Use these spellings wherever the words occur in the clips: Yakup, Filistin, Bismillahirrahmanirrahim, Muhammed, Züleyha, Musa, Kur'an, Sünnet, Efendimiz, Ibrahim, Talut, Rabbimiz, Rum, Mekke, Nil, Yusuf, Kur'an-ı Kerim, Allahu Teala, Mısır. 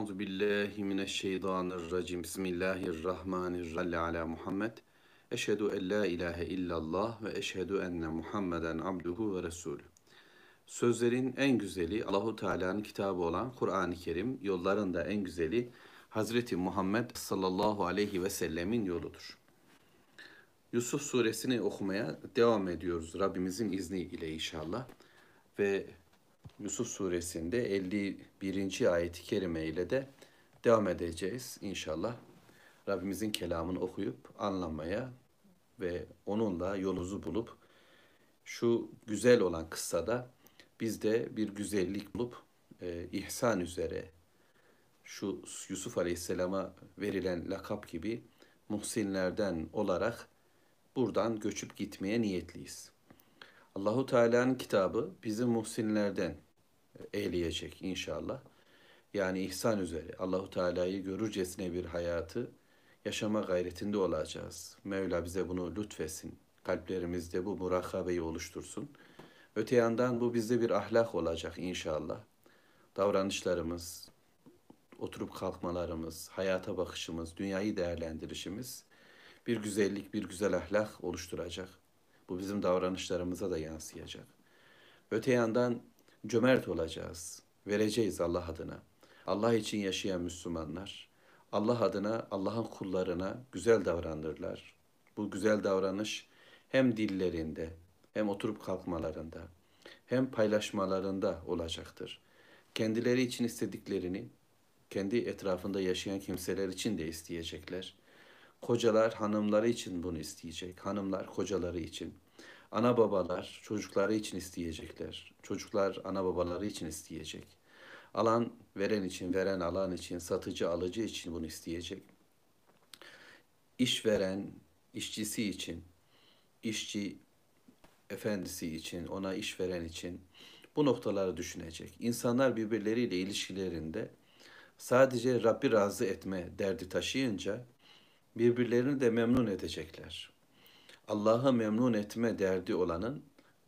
Euzu billahi mineşşeytanirracim. Bismillahirrahmanirrahim. Ala Muhammed. Eşhedü en la ilahe illallah ve eşhedü enne Muhammeden abduhu ve resulü. Sözlerin en güzeli Allahu Teala'nın kitabı olan Kur'an-ı Kerim, yolların da en güzeli Hazreti Muhammed sallallahu aleyhi ve sellemin yoludur. Yusuf suresini okumaya devam ediyoruz Rabbimizin izni ile inşallah. Ve Yusuf suresinde 51. ayet-i kerime ile de devam edeceğiz inşallah. Rabbimizin kelamını okuyup anlamaya ve onunla yolumuzu bulup şu güzel olan kıssada biz de bir güzellik bulup ihsan üzere şu Yusuf Aleyhisselam'a verilen lakap gibi muhsinlerden olarak buradan göçüp gitmeye niyetliyiz. Allahu Teala'nın kitabı bizi muhsinlerden eyleyecek inşallah. Yani ihsan üzere Allahu Teala'yı görürcesine bir hayatı yaşama gayretinde olacağız. Mevla bize bunu lütfetsin. Kalplerimizde bu murakabeyi oluştursun. Öte yandan bu bizde bir ahlak olacak inşallah. Davranışlarımız, oturup kalkmalarımız, hayata bakışımız, dünyayı değerlendirişimiz bir güzellik, bir güzel ahlak oluşturacak. Bu bizim davranışlarımıza da yansıyacak. Öte yandan cömert olacağız. Vereceğiz Allah adına. Allah için yaşayan Müslümanlar, Allah adına, Allah'ın kullarına güzel davranırlar. Bu güzel davranış hem dillerinde, hem oturup kalkmalarında, hem paylaşmalarında olacaktır. Kendileri için istediklerini, kendi etrafında yaşayan kimseler için de isteyecekler. Kocalar hanımları için bunu isteyecek. Hanımlar kocaları için. Ana babalar çocukları için isteyecekler. Çocuklar ana babaları için isteyecek. Alan veren için, veren alan için, satıcı alıcı için bunu isteyecek. İş veren işçisi için, işçi efendisi için, ona iş veren için bu noktaları düşünecek. İnsanlar birbirleriyle ilişkilerinde sadece Rabbi razı etme derdi taşıyınca birbirlerini de memnun edecekler. Allah'ı memnun etme derdi olanın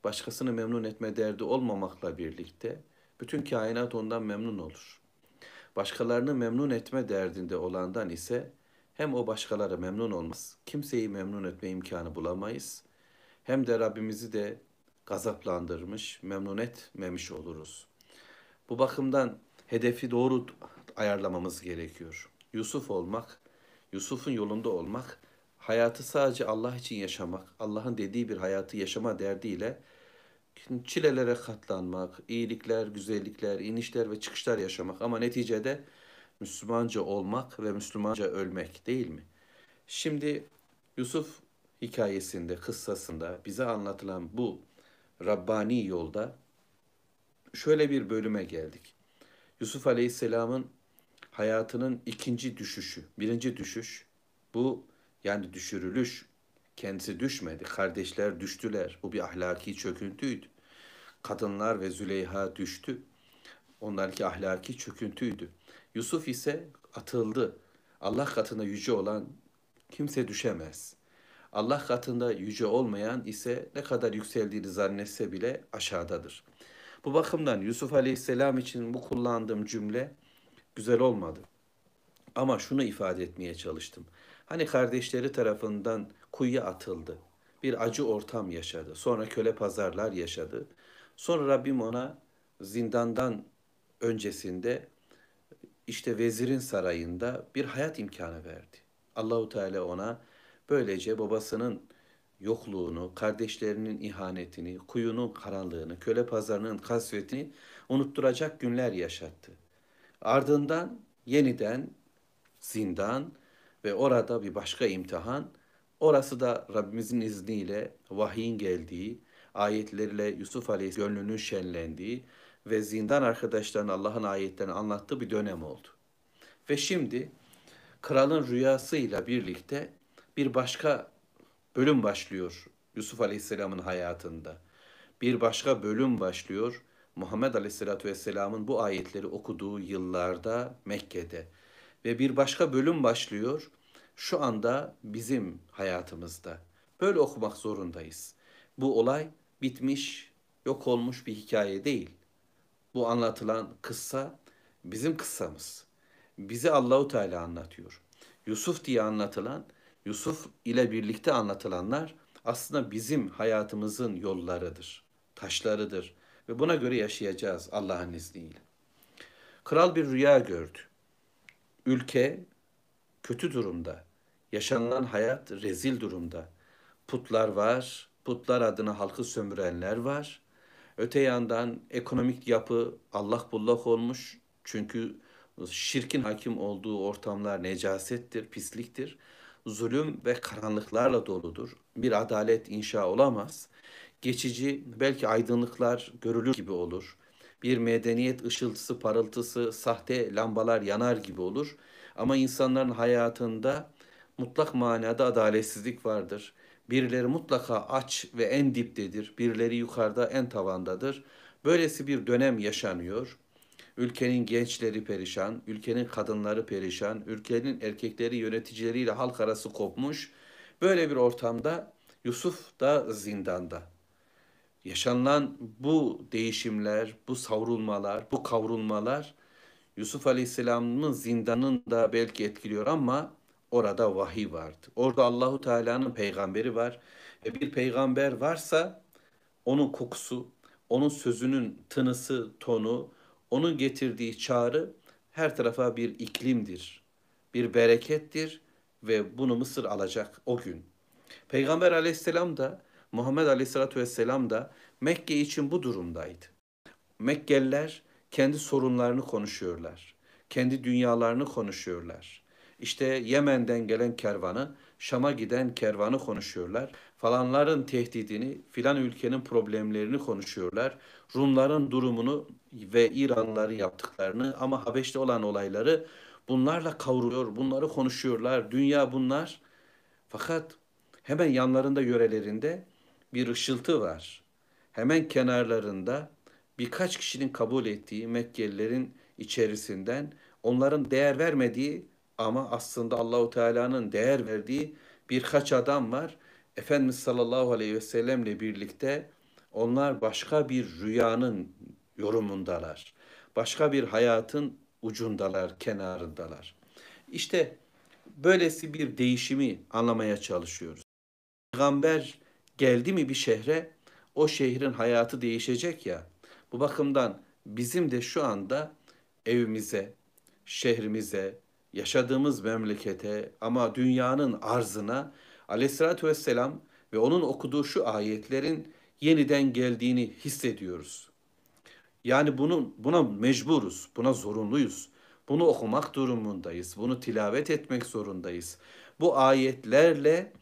başkasını memnun etme derdi olmamakla birlikte bütün kainat ondan memnun olur. Başkalarını memnun etme derdinde olandan ise hem o başkaları memnun olmaz, kimseyi memnun etme imkanı bulamayız, hem de Rabbimizi de gazaplandırmış, memnun etmemiş oluruz. Bu bakımdan hedefi doğru ayarlamamız gerekiyor. Yusuf olmak, Yusuf'un yolunda olmak, hayatı sadece Allah için yaşamak, Allah'ın dediği bir hayatı yaşama derdiyle çilelere katlanmak, iyilikler, güzellikler, inişler ve çıkışlar yaşamak ama neticede Müslümanca olmak ve Müslümanca ölmek değil mi? Şimdi Yusuf hikayesinde, kıssasında bize anlatılan bu Rabbani yolda şöyle bir bölüme geldik. Yusuf Aleyhisselam'ın hayatının ikinci düşüşü, birinci düşüş bu yani düşürülüş. Kendisi düşmedi, kardeşler düştüler. Bu bir ahlaki çöküntüydü. Kadınlar ve Züleyha düştü. Onlarki ahlaki çöküntüydü. Yusuf ise atıldı. Allah katında yüce olan kimse düşemez. Allah katında yüce olmayan ise ne kadar yükseldiğini zannetse bile aşağıdadır. Bu bakımdan Yusuf Aleyhisselam için bu kullandığım cümle güzel olmadı. Ama şunu ifade etmeye çalıştım. Hani kardeşleri tarafından kuyuya atıldı. Bir acı ortam yaşadı. Sonra köle pazarlar yaşadı. Sonra Rabbim ona zindandan öncesinde işte vezirin sarayında bir hayat imkanı verdi. Allahu Teala ona böylece babasının yokluğunu, kardeşlerinin ihanetini, kuyunun karanlığını, köle pazarının kasvetini unutturacak günler yaşattı. Ardından yeniden zindan ve orada bir başka imtihan. Orası da Rabbimizin izniyle vahyin geldiği, ayetlerle Yusuf Aleyhisselam'ın gönlünün şenlendiği ve zindan arkadaşlarına Allah'ın ayetlerini anlattığı bir dönem oldu. Ve şimdi kralın rüyasıyla birlikte bir başka bölüm başlıyor Yusuf Aleyhisselam'ın hayatında. Bir başka bölüm başlıyor Muhammed Aleyhisselatü Vesselam'ın bu ayetleri okuduğu yıllarda Mekke'de. Ve bir başka bölüm başlıyor şu anda bizim hayatımızda. Böyle okumak zorundayız. Bu olay bitmiş, yok olmuş bir hikaye değil. Bu anlatılan kıssa bizim kıssamız. bize Allahu Teala anlatıyor. Yusuf diye anlatılan, Yusuf ile birlikte anlatılanlar aslında bizim hayatımızın yollarıdır, taşlarıdır ve buna göre yaşayacağız Allah'ın izniyle. Kral bir rüya gördü. Ülke kötü durumda, yaşanılan hayat rezil durumda. Putlar var, putlar adına halkı sömürenler var. Öte yandan ekonomik yapı allak bullak olmuş. Çünkü şirkin hakim olduğu ortamlar necasettir, pisliktir. Zulüm ve karanlıklarla doludur. Bir adalet inşa olamaz. Geçici belki aydınlıklar görülür gibi olur. Bir medeniyet ışıltısı, parıltısı, sahte lambalar yanar gibi olur. Ama insanların hayatında mutlak manada adaletsizlik vardır. Birileri mutlaka aç ve en diptedir. Birileri yukarıda, en tavandadır. Böylesi bir dönem yaşanıyor. Ülkenin gençleri perişan, ülkenin kadınları perişan, ülkenin erkekleri yöneticileriyle halk arası kopmuş. Böyle bir ortamda Yusuf da zindanda. Yaşanılan bu değişimler, bu savrulmalar, bu kavrulmalar Yusuf Aleyhisselam'ın zindanını da belki etkiliyor ama orada vahiy vardı. Orada Allahu Teala'nın peygamberi var. Bir peygamber varsa onun kokusu, onun sözünün tınısı, tonu, onun getirdiği çağrı her tarafa bir iklimdir, bir berekettir ve bunu Mısır alacak o gün. Peygamber Aleyhisselam da, Muhammed Aleyhisselatü Vesselam da Mekke için bu durumdaydı. Mekkeliler kendi sorunlarını konuşuyorlar, kendi dünyalarını konuşuyorlar. İşte Yemen'den gelen kervanı, Şam'a giden kervanı konuşuyorlar. Falanların tehdidini, filan ülkenin problemlerini konuşuyorlar. Rumların durumunu ve İranlıların yaptıklarını ama Habeş'te olan olayları bunlarla kavruluyor, bunları konuşuyorlar. Dünya bunlar. Fakat hemen yanlarında, yörelerinde bir ışıltı var. Hemen kenarlarında birkaç kişinin kabul ettiği Mekkelilerin içerisinden onların değer vermediği ama aslında Allahu Teala'nın değer verdiği birkaç adam var. Efendimiz sallallahu aleyhi ve sellemle birlikte onlar başka bir rüyanın yorumundalar. Başka bir hayatın ucundalar, kenarındalar. İşte böylesi bir değişimi anlamaya çalışıyoruz. Peygamber geldi mi bir şehre, o şehrin hayatı değişecek ya. Bu bakımdan bizim de şu anda evimize, şehrimize, yaşadığımız memlekete ama dünyanın arzına Aleyhisselatü Vesselam ve onun okuduğu şu ayetlerin yeniden geldiğini hissediyoruz. Yani buna mecburuz, buna zorunluyuz. Bunu okumak durumundayız, bunu tilavet etmek zorundayız. Bu ayetlerle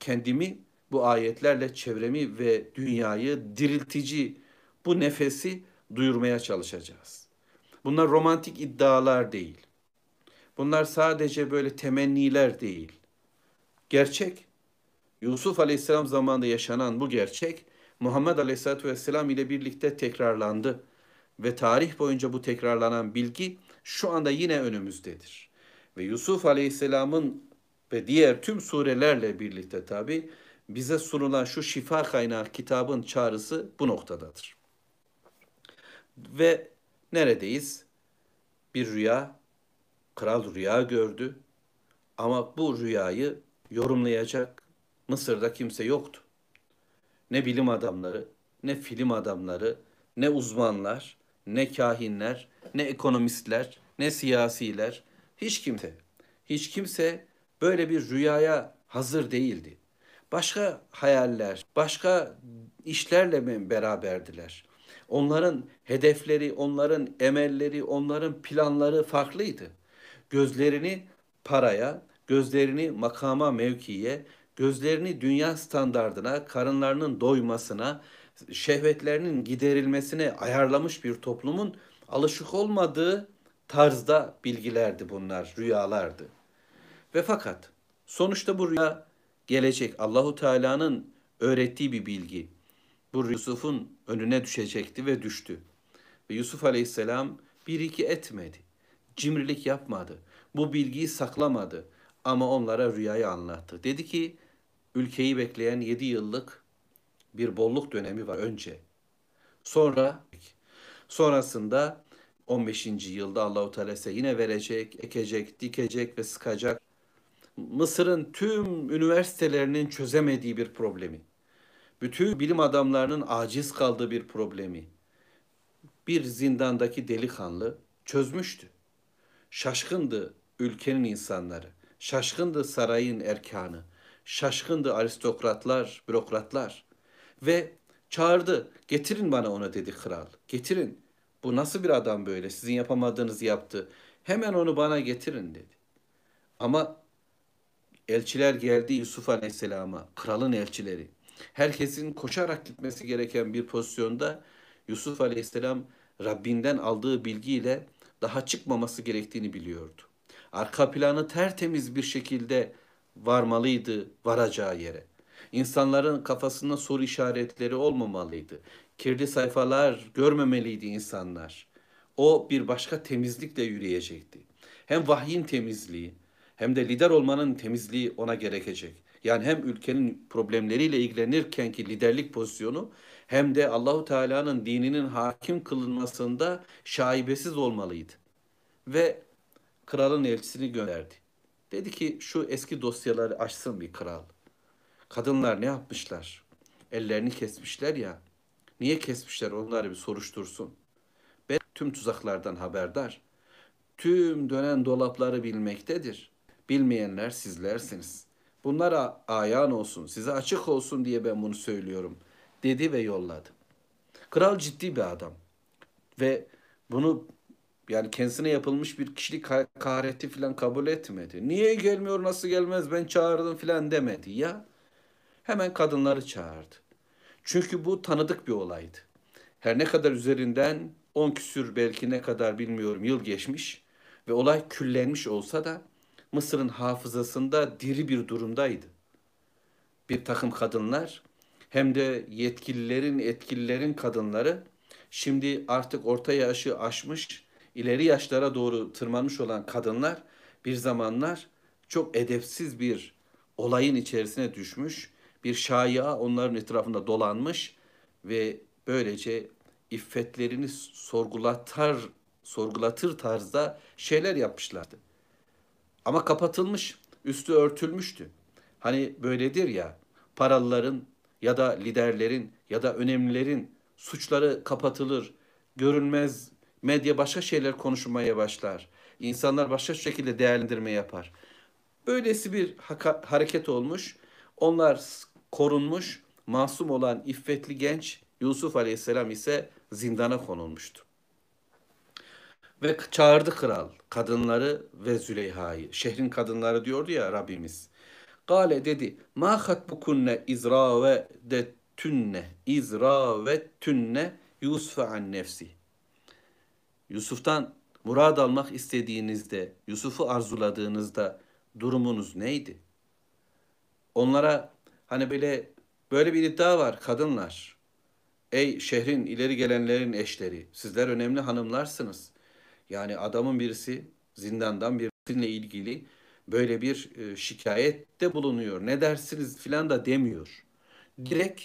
kendimi, bu ayetlerle çevremi ve dünyayı diriltici bu nefesi duyurmaya çalışacağız. Bunlar romantik iddialar değil. Bunlar sadece böyle temenniler değil. Gerçek, Yusuf Aleyhisselam zamanında yaşanan bu gerçek, Muhammed Aleyhisselatü Vesselam ile birlikte tekrarlandı. Ve tarih boyunca bu tekrarlanan bilgi şu anda yine önümüzdedir. Ve Yusuf Aleyhisselam'ın ve diğer tüm surelerle birlikte tabi bize sunulan şu şifa kaynağı kitabın çağrısı bu noktadadır. Ve neredeyiz? Bir rüya. Kral rüya gördü ama bu rüyayı yorumlayacak Mısır'da kimse yoktu. Ne bilim adamları, ne film adamları, ne uzmanlar, ne kahinler, ne ekonomistler, ne siyasiler, hiç kimse. Hiç kimse böyle bir rüyaya hazır değildi. Başka hayaller, başka işlerle beraberdiler. Onların hedefleri, onların emelleri, onların planları farklıydı. Gözlerini paraya, gözlerini makama, mevkiye, gözlerini dünya standardına, karınlarının doymasına, şehvetlerinin giderilmesine ayarlamış bir toplumun alışık olmadığı tarzda bilgilerdi bunlar, rüyalardı. Ve fakat sonuçta bu rüya gelecek, Allahu Teala'nın öğrettiği bir bilgi. Bu Yusuf'un önüne düşecekti ve düştü. Ve Yusuf Aleyhisselam bir iki etmedi. Cimrilik yapmadı. Bu bilgiyi saklamadı. Ama onlara rüyayı anlattı. Dedi ki ülkeyi bekleyen 7 yıllık bir bolluk dönemi var önce. Sonrasında 15. yılda Allahu Teala size yine verecek, ekecek, dikecek ve sıkacak. Mısır'ın tüm üniversitelerinin çözemediği bir problemi, bütün bilim adamlarının aciz kaldığı bir problemi bir zindandaki delikanlı çözmüştü. Şaşkındı ülkenin insanları, şaşkındı sarayın erkanı, şaşkındı aristokratlar, bürokratlar ve çağırdı. Getirin bana onu dedi kral, getirin. Bu nasıl bir adam böyle, sizin yapamadığınızı yaptı. Hemen onu bana getirin dedi. Ama elçiler geldi Yusuf Aleyhisselam'a, kralın elçileri. Herkesin koşarak gitmesi gereken bir pozisyonda Yusuf Aleyhisselam Rabbinden aldığı bilgiyle daha çıkmaması gerektiğini biliyordu. Arka planı tertemiz bir şekilde varmalıydı varacağı yere. İnsanların kafasında soru işaretleri olmamalıydı. Kirli sayfalar görmemeliydi insanlar. O bir başka temizlikle yürüyecekti. Hem vahyin temizliği hem de lider olmanın temizliği ona gerekecek. Yani hem ülkenin problemleriyle ilgilenirkenki liderlik pozisyonu hem de Allahu Teala'nın dininin hakim kılınmasında şaibesiz olmalıydı. Ve kralın elçisini gönderdi. Dedi ki şu eski dosyaları açsın bir kral. Kadınlar ne yapmışlar? Ellerini kesmişler ya. Niye kesmişler onları bir soruştursun. Ben tüm tuzaklardan haberdar. Tüm dönen dolapları bilmektedir. Bilmeyenler sizlersiniz. Bunlara ayağın olsun, size açık olsun diye ben bunu söylüyorum dedi ve yolladı. Kral ciddi bir adam ve bunu yani kendisine yapılmış bir kişilik hakareti falan kabul etmedi. Niye gelmiyor, nasıl gelmez, ben çağırdım falan demedi ya. Hemen kadınları çağırdı. Çünkü bu tanıdık bir olaydı. Her ne kadar üzerinden 10 küsür belki ne kadar bilmiyorum yıl geçmiş ve olay küllenmiş olsa da Mısır'ın hafızasında diri bir durumdaydı. Bir takım kadınlar hem de yetkililerin kadınları şimdi artık orta yaşı aşmış, ileri yaşlara doğru tırmanmış olan kadınlar bir zamanlar çok edepsiz bir olayın içerisine düşmüş, bir şaya onların etrafında dolanmış ve böylece iffetlerini sorgulatır tarzda şeyler yapmışlardı. Ama kapatılmış, üstü örtülmüştü. Hani böyledir ya, paralıların ya da liderlerin ya da önemlilerin suçları kapatılır, görünmez, medya başka şeyler konuşmaya başlar. İnsanlar başka şekilde değerlendirme yapar. Böylesi bir hareket olmuş, onlar korunmuş, masum olan iffetli genç Yusuf Aleyhisselam ise zindana konulmuştu. Ve çağırdı kral kadınları ve Züleyha'yı. Şehrin kadınları diyordu ya Rabbimiz. Gale dedi, ma hatbukunne izravettünne Yusuf'e an nefsi. Yusuf'tan murad almak istediğinizde, Yusuf'u arzuladığınızda durumunuz neydi? Onlara hani böyle bir iddia var kadınlar. Ey şehrin ileri gelenlerin eşleri, sizler önemli hanımlarsınız. Yani adamın birisi zindandan birisiyle ilgili böyle bir şikayette bulunuyor. Ne dersiniz filan da demiyor. Direkt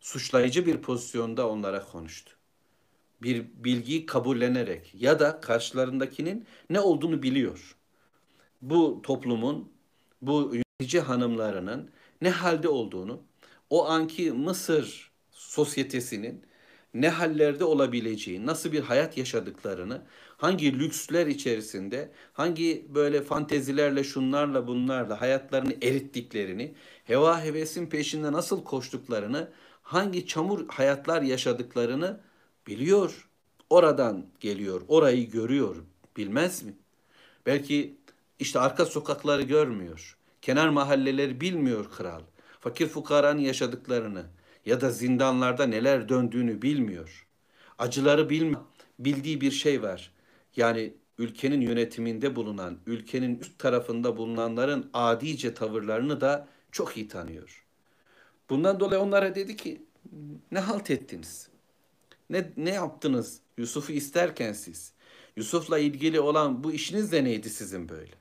suçlayıcı bir pozisyonda onlara konuştu. Bir bilgiyi kabullenerek ya da karşılarındakinin ne olduğunu biliyor. Bu toplumun, bu yönetici hanımlarının ne halde olduğunu, o anki Mısır sosyetesinin ne hallerde olabileceği, nasıl bir hayat yaşadıklarını, hangi lüksler içerisinde, hangi böyle fantezilerle, şunlarla, bunlarla hayatlarını erittiklerini, heva hevesin peşinde nasıl koştuklarını, hangi çamur hayatlar yaşadıklarını biliyor. Oradan geliyor, orayı görüyor. Bilmez mi? Belki işte arka sokakları görmüyor, kenar mahalleleri bilmiyor kral. Fakir fukaranın yaşadıklarını ya da zindanlarda neler döndüğünü bilmiyor. Acıları bilmiyor. Bildiği bir şey var. Yani ülkenin yönetiminde bulunan, ülkenin üst tarafında bulunanların adice tavırlarını da çok iyi tanıyor. Bundan dolayı onlara dedi ki, ne halt ettiniz? Ne yaptınız Yusuf'u isterken siz? Yusuf'la ilgili olan bu işiniz de neydi sizin böyle?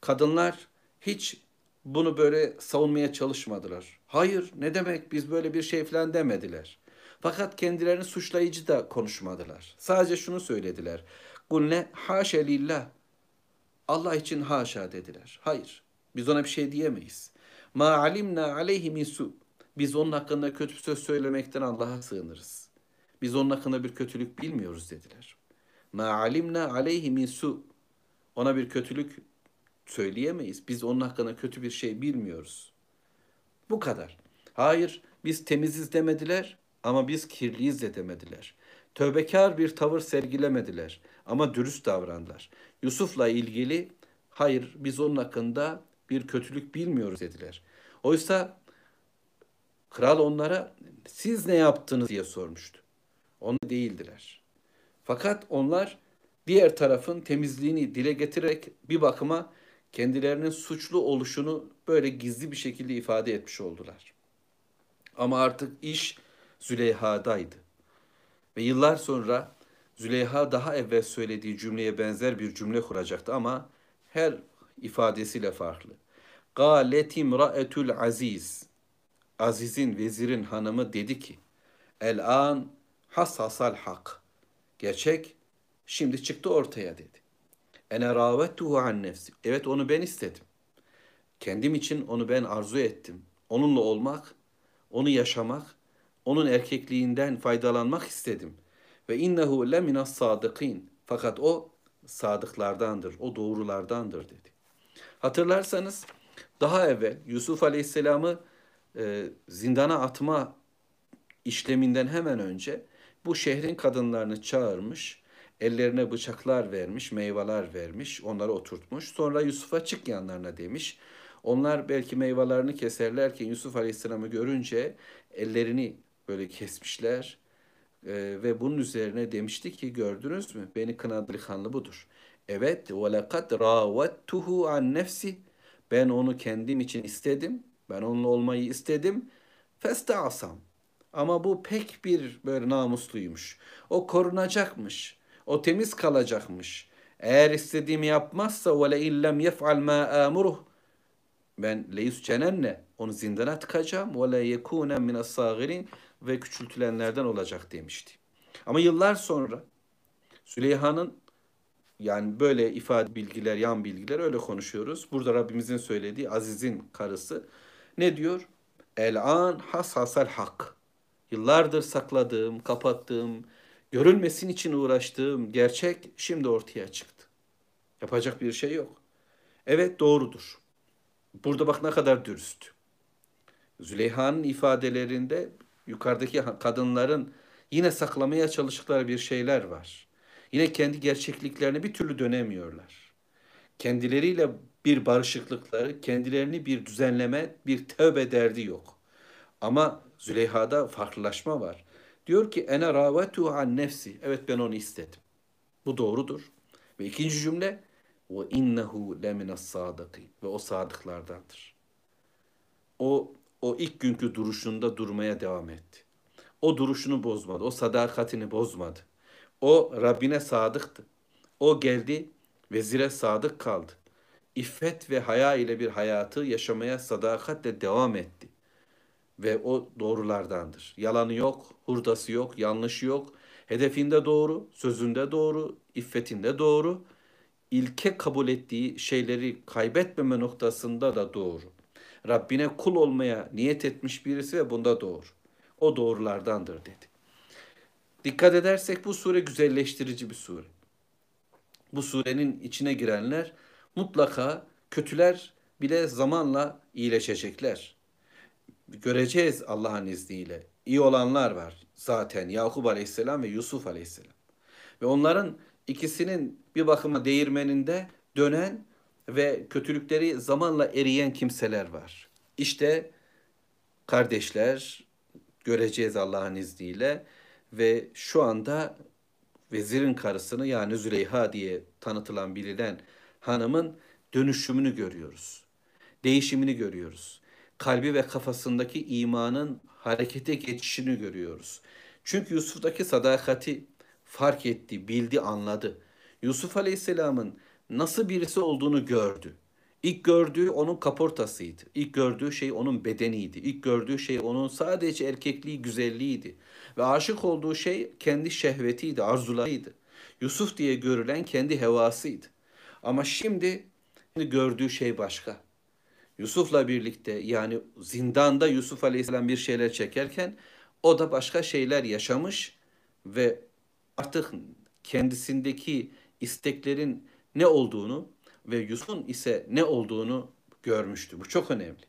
Kadınlar hiç bunu böyle savunmaya çalışmadılar. Hayır, ne demek biz böyle bir şey falan demediler. Fakat kendilerini suçlayıcı da konuşmadılar. Sadece şunu söylediler. Kulne haşa lillah. Allah için haşa dediler. Hayır. Biz ona bir şey diyemeyiz. Ma alimna aleyhi min su. Biz onun hakkında kötü söz söylemekten Allah'a sığınırız. Biz onun hakkında bir kötülük bilmiyoruz dediler. Ma alimna aleyhi min su. Ona bir kötülük söyleyemeyiz. Biz onun hakkında kötü bir şey bilmiyoruz. Bu kadar. Hayır, biz temiziz demediler ama biz kirliyiz de demediler. Tövbekar bir tavır sergilemediler ama dürüst davrandılar. Yusuf'la ilgili hayır biz onun hakkında bir kötülük bilmiyoruz dediler. Oysa kral onlara siz ne yaptınız diye sormuştu. Onlar değildiler. Fakat onlar diğer tarafın temizliğini dile getirerek bir bakıma kendilerinin suçlu oluşunu böyle gizli bir şekilde ifade etmiş oldular. Ama artık iş Züleyha'daydı. Ve yıllar sonra Züleyha daha evvel söylediği cümleye benzer bir cümle kuracaktı ama her ifadesiyle farklı. Gâletim ra'etul aziz. Aziz'in, vezirin hanımı dedi ki, el-an hassasal hak. Gerçek şimdi çıktı ortaya dedi. Ene râvettuhu an nefsi. Evet onu ben istedim. Kendim için onu ben arzu ettim. Onunla olmak, onu yaşamak, onun erkekliğinden faydalanmak istedim. Ve innehu le minas sadıkîn. Fakat o sadıklardandır, o doğrulardandır dedi. Hatırlarsanız daha evvel Yusuf Aleyhisselam'ı zindana atma işleminden hemen önce bu şehrin kadınlarını çağırmış, ellerine bıçaklar vermiş, meyveler vermiş, onları oturtmuş. Sonra Yusuf'a çık yanlarına demiş. Onlar belki meyvelerini keserlerken Yusuf Aleyhisselam'ı görünce ellerini böyle kesmişler. Ve bunun üzerine demişti ki gördünüz mü? Beni kınadığı kanlı budur. Evet. وَلَقَدْ رَاوَتْتُهُ عَنْ نَفْسِ. Ben onu kendim için istedim. Ben onunla olmayı istedim. فَاسْتَعْصَمْ. Ama bu pek bir böyle namusluymuş. O korunacakmış. O temiz kalacakmış. Eğer istediğimi yapmazsa وَلَاِنْ لَمْ يَفْعَلْ مَا آمُرُهُ. Ben leys çenenle onu zindana tıkacağım. وَلَا يَكُونَ مِنَ الصَّاغِرِينَ. Ve küçültülenlerden olacak demişti. Ama yıllar sonra Züleyha'nın yani böyle ifade bilgiler, yan bilgiler öyle konuşuyoruz. Burada Rabbimizin söylediği Aziz'in karısı ne diyor? El-an hassasal hak. Yıllardır sakladığım, kapattığım, görülmesin için uğraştığım gerçek şimdi ortaya çıktı. Yapacak bir şey yok. Evet doğrudur. Burada bak ne kadar dürüst. Züleyha'nın ifadelerinde yukarıdaki kadınların yine saklamaya çalıştıkları bir şeyler var. Yine kendi gerçekliklerine bir türlü dönemiyorlar. Kendileriyle bir barışıklıkları, kendilerini bir düzenleme, bir tövbe derdi yok. Ama Züleyha'da farklılaşma var. Diyor ki ene râvetu an nefsi. Evet ben onu istedim. Bu doğrudur. Ve ikinci cümle ve innehu lemine's sâdıkîn. Ve o sadıklardandır. O ilk günkü duruşunda durmaya devam etti. O duruşunu bozmadı. O sadakatini bozmadı. O Rabbine sadıktı. O geldi, vezire sadık kaldı. İffet ve haya ile bir hayatı yaşamaya sadakatle devam etti. Ve o doğrulardandır. Yalanı yok, hurdası yok, yanlışı yok. Hedefinde doğru, sözünde doğru, iffetinde doğru. İlke kabul ettiği şeyleri kaybetmeme noktasında da doğru. Rabbine kul olmaya niyet etmiş birisi ve bunda doğru. O doğrulardandır dedi. Dikkat edersek bu sure güzelleştirici bir sure. Bu surenin içine girenler mutlaka kötüler bile zamanla iyileşecekler. Göreceğiz Allah'ın izniyle. İyi olanlar var zaten Yakup Aleyhisselam ve Yusuf Aleyhisselam. Ve onların ikisinin bir bakıma değirmeninde dönen ve kötülükleri zamanla eriyen kimseler var. İşte kardeşler göreceğiz Allah'ın izniyle ve şu anda vezirin karısını yani Züleyha diye tanıtılan bilinen hanımın dönüşümünü görüyoruz. Değişimini görüyoruz. Kalbi ve kafasındaki imanın harekete geçişini görüyoruz. Çünkü Yusuf'taki sadakati fark etti, bildi, anladı. Yusuf Aleyhisselam'ın nasıl birisi olduğunu gördü. İlk gördüğü onun kaportasıydı. İlk gördüğü şey onun bedeniydi. İlk gördüğü şey onun sadece erkekliği, güzelliğiydi. Ve aşık olduğu şey kendi şehvetiydi, arzularıydı. Yusuf diye görülen kendi hevasıydı. Ama şimdi gördüğü şey başka. Yusuf'la birlikte, yani zindanda Yusuf Aleyhisselam bir şeyler çekerken o da başka şeyler yaşamış ve artık kendisindeki isteklerin ne olduğunu ve Yusuf'un ise ne olduğunu görmüştü. Bu çok önemli.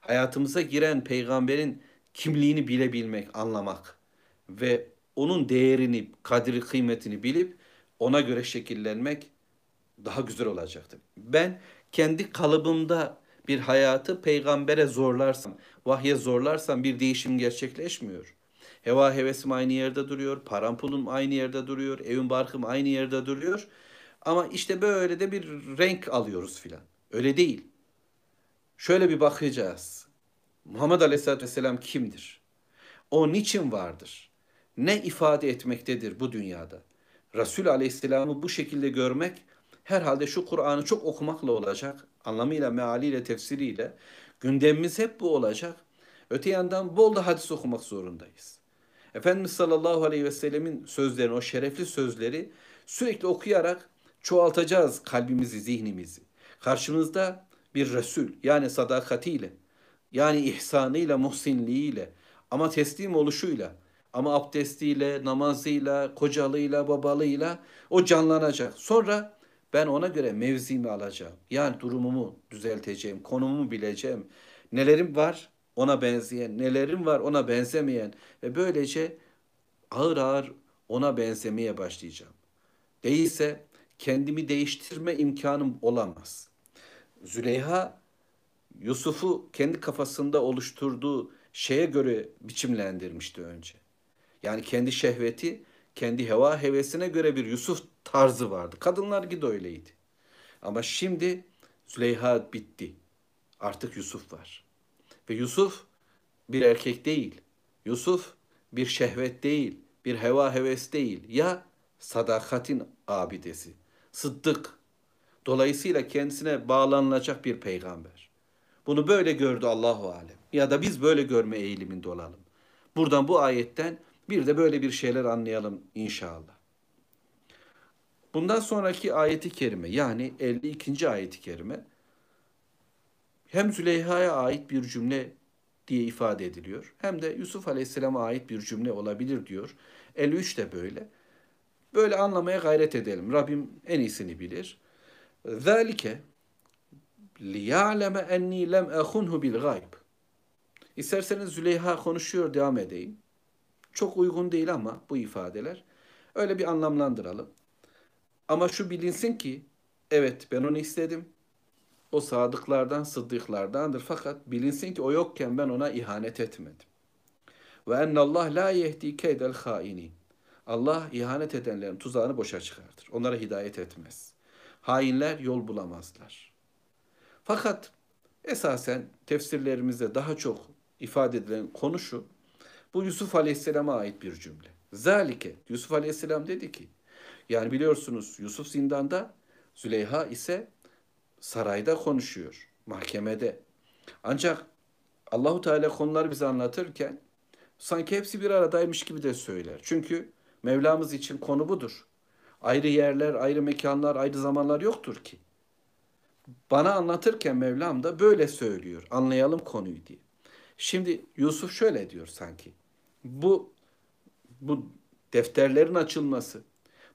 Hayatımıza giren peygamberin kimliğini bilebilmek, anlamak ve onun değerini, kadri, kıymetini bilip ona göre şekillenmek daha güzel olacaktı. Ben kendi kalıbımda bir hayatı peygambere zorlarsam, vahye zorlarsam bir değişim gerçekleşmiyor. Heva hevesim aynı yerde duruyor, param pulum aynı yerde duruyor, evim barkım aynı yerde duruyor. Ama işte böyle de bir renk alıyoruz filan. Öyle değil. Şöyle bir bakacağız. Muhammed Aleyhisselatü Vesselam kimdir? O niçin vardır? Ne ifade etmektedir bu dünyada? Resul Aleyhisselam'ı bu şekilde görmek herhalde şu Kur'an'ı çok okumakla olacak. Anlamıyla, mealiyle, tefsiriyle. Gündemimiz hep bu olacak. Öte yandan bol da hadis okumak zorundayız. Efendimiz sallallahu aleyhi ve sellemin sözlerini, o şerefli sözleri sürekli okuyarak çoğaltacağız kalbimizi, zihnimizi. Karşımızda bir Resul, yani sadakatiyle, yani ihsanıyla, muhsinliğiyle, ama teslim oluşuyla, ama abdestiyle, namazıyla, kocalığıyla, babalığıyla o canlanacak. Sonra ben ona göre mevzimi alacağım. Yani durumumu düzelteceğim, konumumu bileceğim. Nelerim var ona benzeyen, nelerim var ona benzemeyen ve böylece ağır ağır ona benzemeye başlayacağım. Değilse kendimi değiştirme imkanım olamaz. Züleyha, Yusuf'u kendi kafasında oluşturduğu şeye göre biçimlendirmişti önce. Yani kendi şehveti, kendi heva hevesine göre bir Yusuf tarzı vardı. Kadınlar gibi öyleydi. Ama şimdi Züleyha bitti. Artık Yusuf var. Ve Yusuf bir erkek değil. Yusuf bir şehvet değil, bir heva heves değil. Ya sadakatin abidesi, sıddık. Dolayısıyla kendisine bağlanılacak bir peygamber. Bunu böyle gördü Allahu alem. Ya da biz böyle görme eğiliminde olalım. Buradan, bu ayetten bir de böyle bir şeyler anlayalım inşallah. Bundan sonraki ayeti kerime, yani 52. ayeti kerime hem Züleyha'ya ait bir cümle diye ifade ediliyor. Hem de Yusuf Aleyhisselam'a ait bir cümle olabilir diyor. 53 de böyle. Böyle anlamaya gayret edelim. Rabbim en iyisini bilir. ذَٰلِكَ لِيَعْلَمَ اَنِّي لَمْ اَخُنْهُ بِالْغَيْبِ İsterseniz Züleyha konuşuyor, devam edeyim. Çok uygun değil ama bu ifadeler. Öyle bir anlamlandıralım. Ama şu bilinsin ki, evet ben onu istedim. O sadıklardan, sıddıklardandır. Fakat bilinsin ki o yokken ben ona ihanet etmedim. وَاَنَّ اللّٰهِ لَا يَهْد۪ي كَيْدَ الْخَائِن۪ينَ Allah ihanet edenlerin tuzağını boşa çıkartır. Onlara hidayet etmez. Hainler yol bulamazlar. Fakat esasen tefsirlerimizde daha çok ifade edilen konu şu. Bu Yusuf Aleyhisselam'a ait bir cümle. Zalike, Yusuf Aleyhisselam dedi ki, yani biliyorsunuz Yusuf zindanda, Züleyha ise sarayda konuşuyor, mahkemede. Ancak Allahu Teala konuları bize anlatırken sanki hepsi bir aradaymış gibi de söyler. Çünkü Mevlamız için konu budur. Ayrı yerler, ayrı mekanlar, ayrı zamanlar yoktur ki. Bana anlatırken Mevlam da böyle söylüyor. Anlayalım konuyu diye. Şimdi Yusuf şöyle diyor sanki. Bu defterlerin açılması,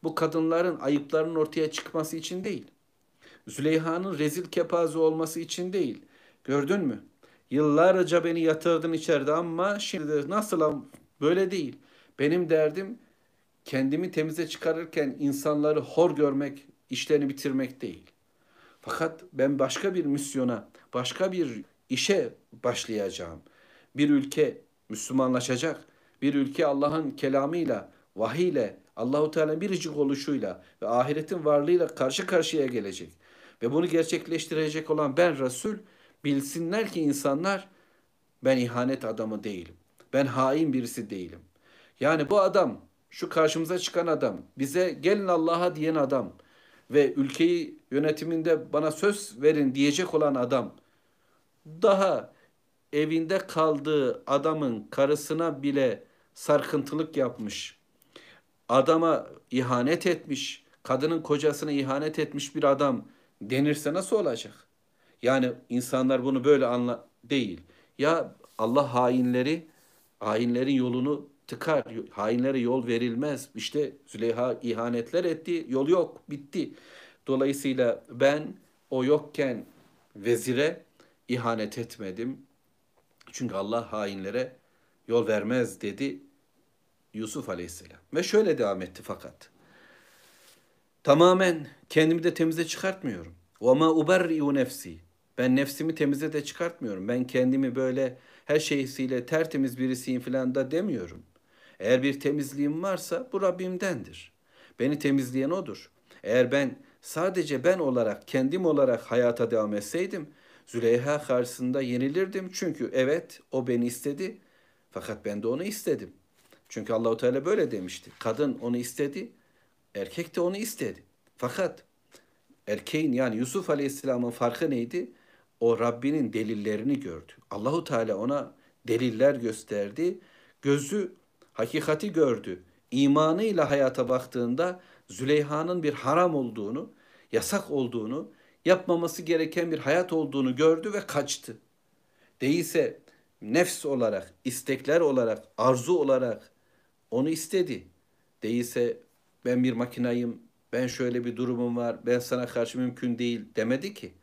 bu kadınların ayıplarının ortaya çıkması için değil. Züleyha'nın rezil kepaze olması için değil. Gördün mü? Yıllarca beni yatırdın içeride ama şimdi de nasıl böyle değil. Benim derdim kendimi temize çıkarırken insanları hor görmek, işlerini bitirmek değil. Fakat ben başka bir misyona, başka bir işe başlayacağım. Bir ülke Müslümanlaşacak, bir ülke Allah'ın kelamıyla, vahiyle, Allahu Teala'nın biricik oluşuyla ve ahiretin varlığıyla karşı karşıya gelecek. Ve bunu gerçekleştirecek olan ben Resul, bilsinler ki insanlar ben ihanet adamı değilim. Ben hain birisi değilim. Yani bu adam, şu karşımıza çıkan adam, bize gelin Allah'a diyen adam, ve ülkeyi yönetiminde bana söz verin diyecek olan adam daha evinde kaldığı adamın karısına bile sarkıntılık yapmış, adama ihanet etmiş, kadının kocasına ihanet etmiş bir adam denirse nasıl olacak? Yani insanlar bunu böyle değil. Ya Allah hainlerin yolunu tıkar, hainlere yol verilmez. İşte Züleyha ihanetler etti, yol yok, bitti. Dolayısıyla ben o yokken vezire ihanet etmedim. Çünkü Allah hainlere yol vermez dedi Yusuf Aleyhisselam. Ve şöyle devam etti fakat. Tamamen kendimi de temize çıkartmıyorum. وَمَا اُبَرِّئُ nefsi. Ben nefsimi temize de çıkartmıyorum. Ben kendimi böyle her şeysiyle tertemiz birisiyim falan da demiyorum. Eğer bir temizliğim varsa bu Rabbimdendir. Beni temizleyen odur. Eğer ben sadece ben olarak, kendim olarak hayata devam etseydim Züleyha karşısında yenilirdim. Çünkü evet o beni istedi fakat ben de onu istedim. Çünkü Allahu Teala böyle demişti. Kadın onu istedi, erkek de onu istedi. Fakat erkeğin yani Yusuf Aleyhisselam'ın farkı neydi? O Rabbinin delillerini gördü. Allahu Teala ona deliller gösterdi. Gözü hakikati gördü. İmanıyla hayata baktığında Züleyha'nın bir haram olduğunu, yasak olduğunu, yapmaması gereken bir hayat olduğunu gördü ve kaçtı. Değilse nefs olarak, istekler olarak, arzu olarak onu istedi. Değilse ben bir makinayım, ben şöyle bir durumum var, ben sana karşı mümkün değil demedi ki.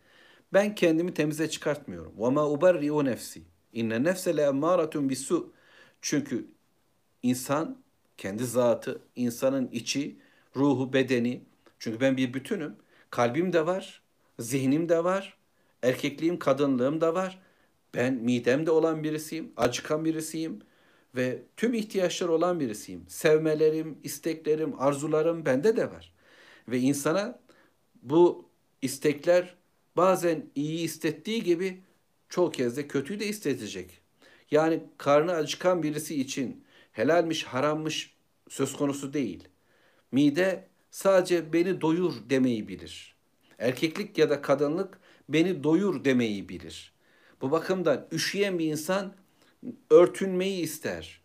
Ben kendimi temize çıkartmıyorum. وَمَا اُبَرِّئُ nefsi. اِنَّ نَفْسَ لَاَمَّارَةٌ بِسُّ. Çünkü insan, kendi zatı, insanın içi, ruhu, bedeni. Çünkü ben bir bütünüm. Kalbim de var, zihnim de var, erkekliğim, kadınlığım da var. Ben midemde olan birisiyim, acıkan birisiyim ve tüm ihtiyaçları olan birisiyim. Sevmelerim, isteklerim, arzularım bende de var. Ve insana bu istekler bazen iyi hissettiği gibi çoğu kez de kötüyü de hissedecek. Yani karnı acıkan birisi için helalmiş, harammış söz konusu değil. Mide sadece beni doyur demeyi bilir. Erkeklik ya da kadınlık beni doyur demeyi bilir. Bu bakımdan üşüyen bir insan örtünmeyi ister.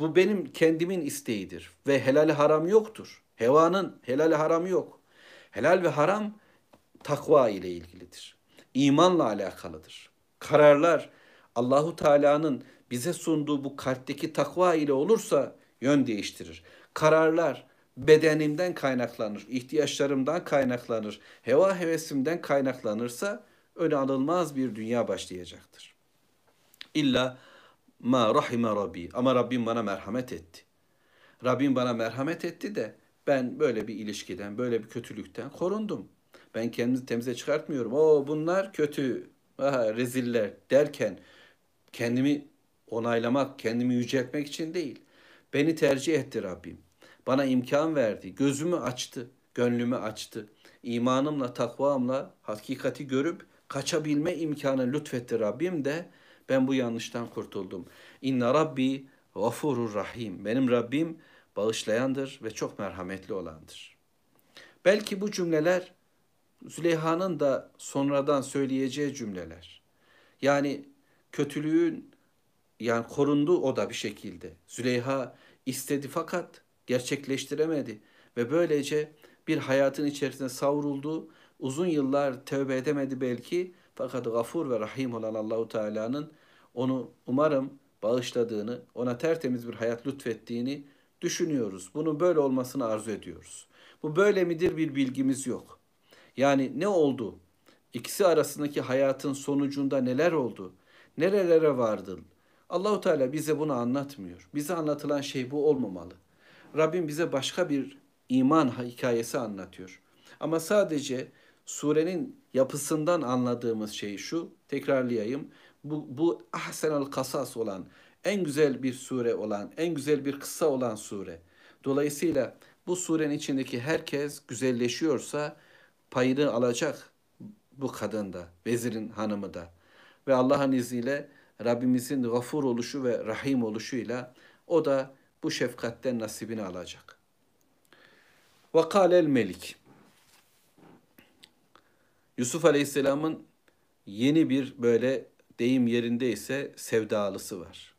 Bu benim kendimin isteğidir ve helal haram yoktur. Hevanın helal haramı yok. Helal ve haram takva ile ilgilidir. İmanla alakalıdır. Kararlar Allahu Teala'nın bize sunduğu bu kalpteki takva ile olursa yön değiştirir. Kararlar bedenimden kaynaklanır, ihtiyaçlarımdan kaynaklanır, heva hevesimden kaynaklanırsa öne alınmaz bir dünya başlayacaktır. İlla ma rahime Rabbi. Ama Rabbim bana merhamet etti. Rabbim bana merhamet etti de ben böyle bir ilişkiden, böyle bir kötülükten korundum. Ben kendimi temize çıkartmıyorum. O bunlar kötü, aha, reziller derken kendimi onaylamak, kendimi yüceltmek için değil. Beni tercih etti Rabbim. Bana imkan verdi, gözümü açtı, gönlümü açtı. İmanımla, takvamla hakikati görüp kaçabilme imkanı lütfetti Rabbim de ben bu yanlıştan kurtuldum. İnne Rabbi gafurur rahim. Benim Rabbim bağışlayandır ve çok merhametli olandır. Belki bu cümleler Züleyha'nın da sonradan söyleyeceği cümleler. Yani kötülüğün yani korundu o da bir şekilde. Züleyha istedi fakat gerçekleştiremedi ve böylece bir hayatın içerisinde savruldu. Uzun yıllar tövbe edemedi belki fakat gafur ve rahim olan Allahu Teala'nın onu umarım bağışladığını, ona tertemiz bir hayat lütfettiğini düşünüyoruz. Bunun böyle olmasını arzu ediyoruz. Bu böyle midir bir bilgimiz yok. Yani ne oldu? İkisi arasındaki hayatın sonucunda neler oldu? Nerelere vardın? Allahu Teala bize bunu anlatmıyor. Bize anlatılan şey bu olmamalı. Rabbim bize başka bir iman hikayesi anlatıyor. Ama sadece surenin yapısından anladığımız şey şu, tekrarlayayım. Bu ahsenel kasas olan, en güzel bir sure olan, en güzel bir kıssa olan sure. Dolayısıyla bu surenin içindeki herkes güzelleşiyorsa payını alacak bu kadın da, vezirin hanımı da. Ve Allah'ın izniyle Rabbimizin gafur oluşu ve rahim oluşuyla o da bu şefkatten nasibini alacak. Ve kâlel melik. Yusuf Aleyhisselam'ın yeni bir böyle deyim yerindeyse sevdalısı var.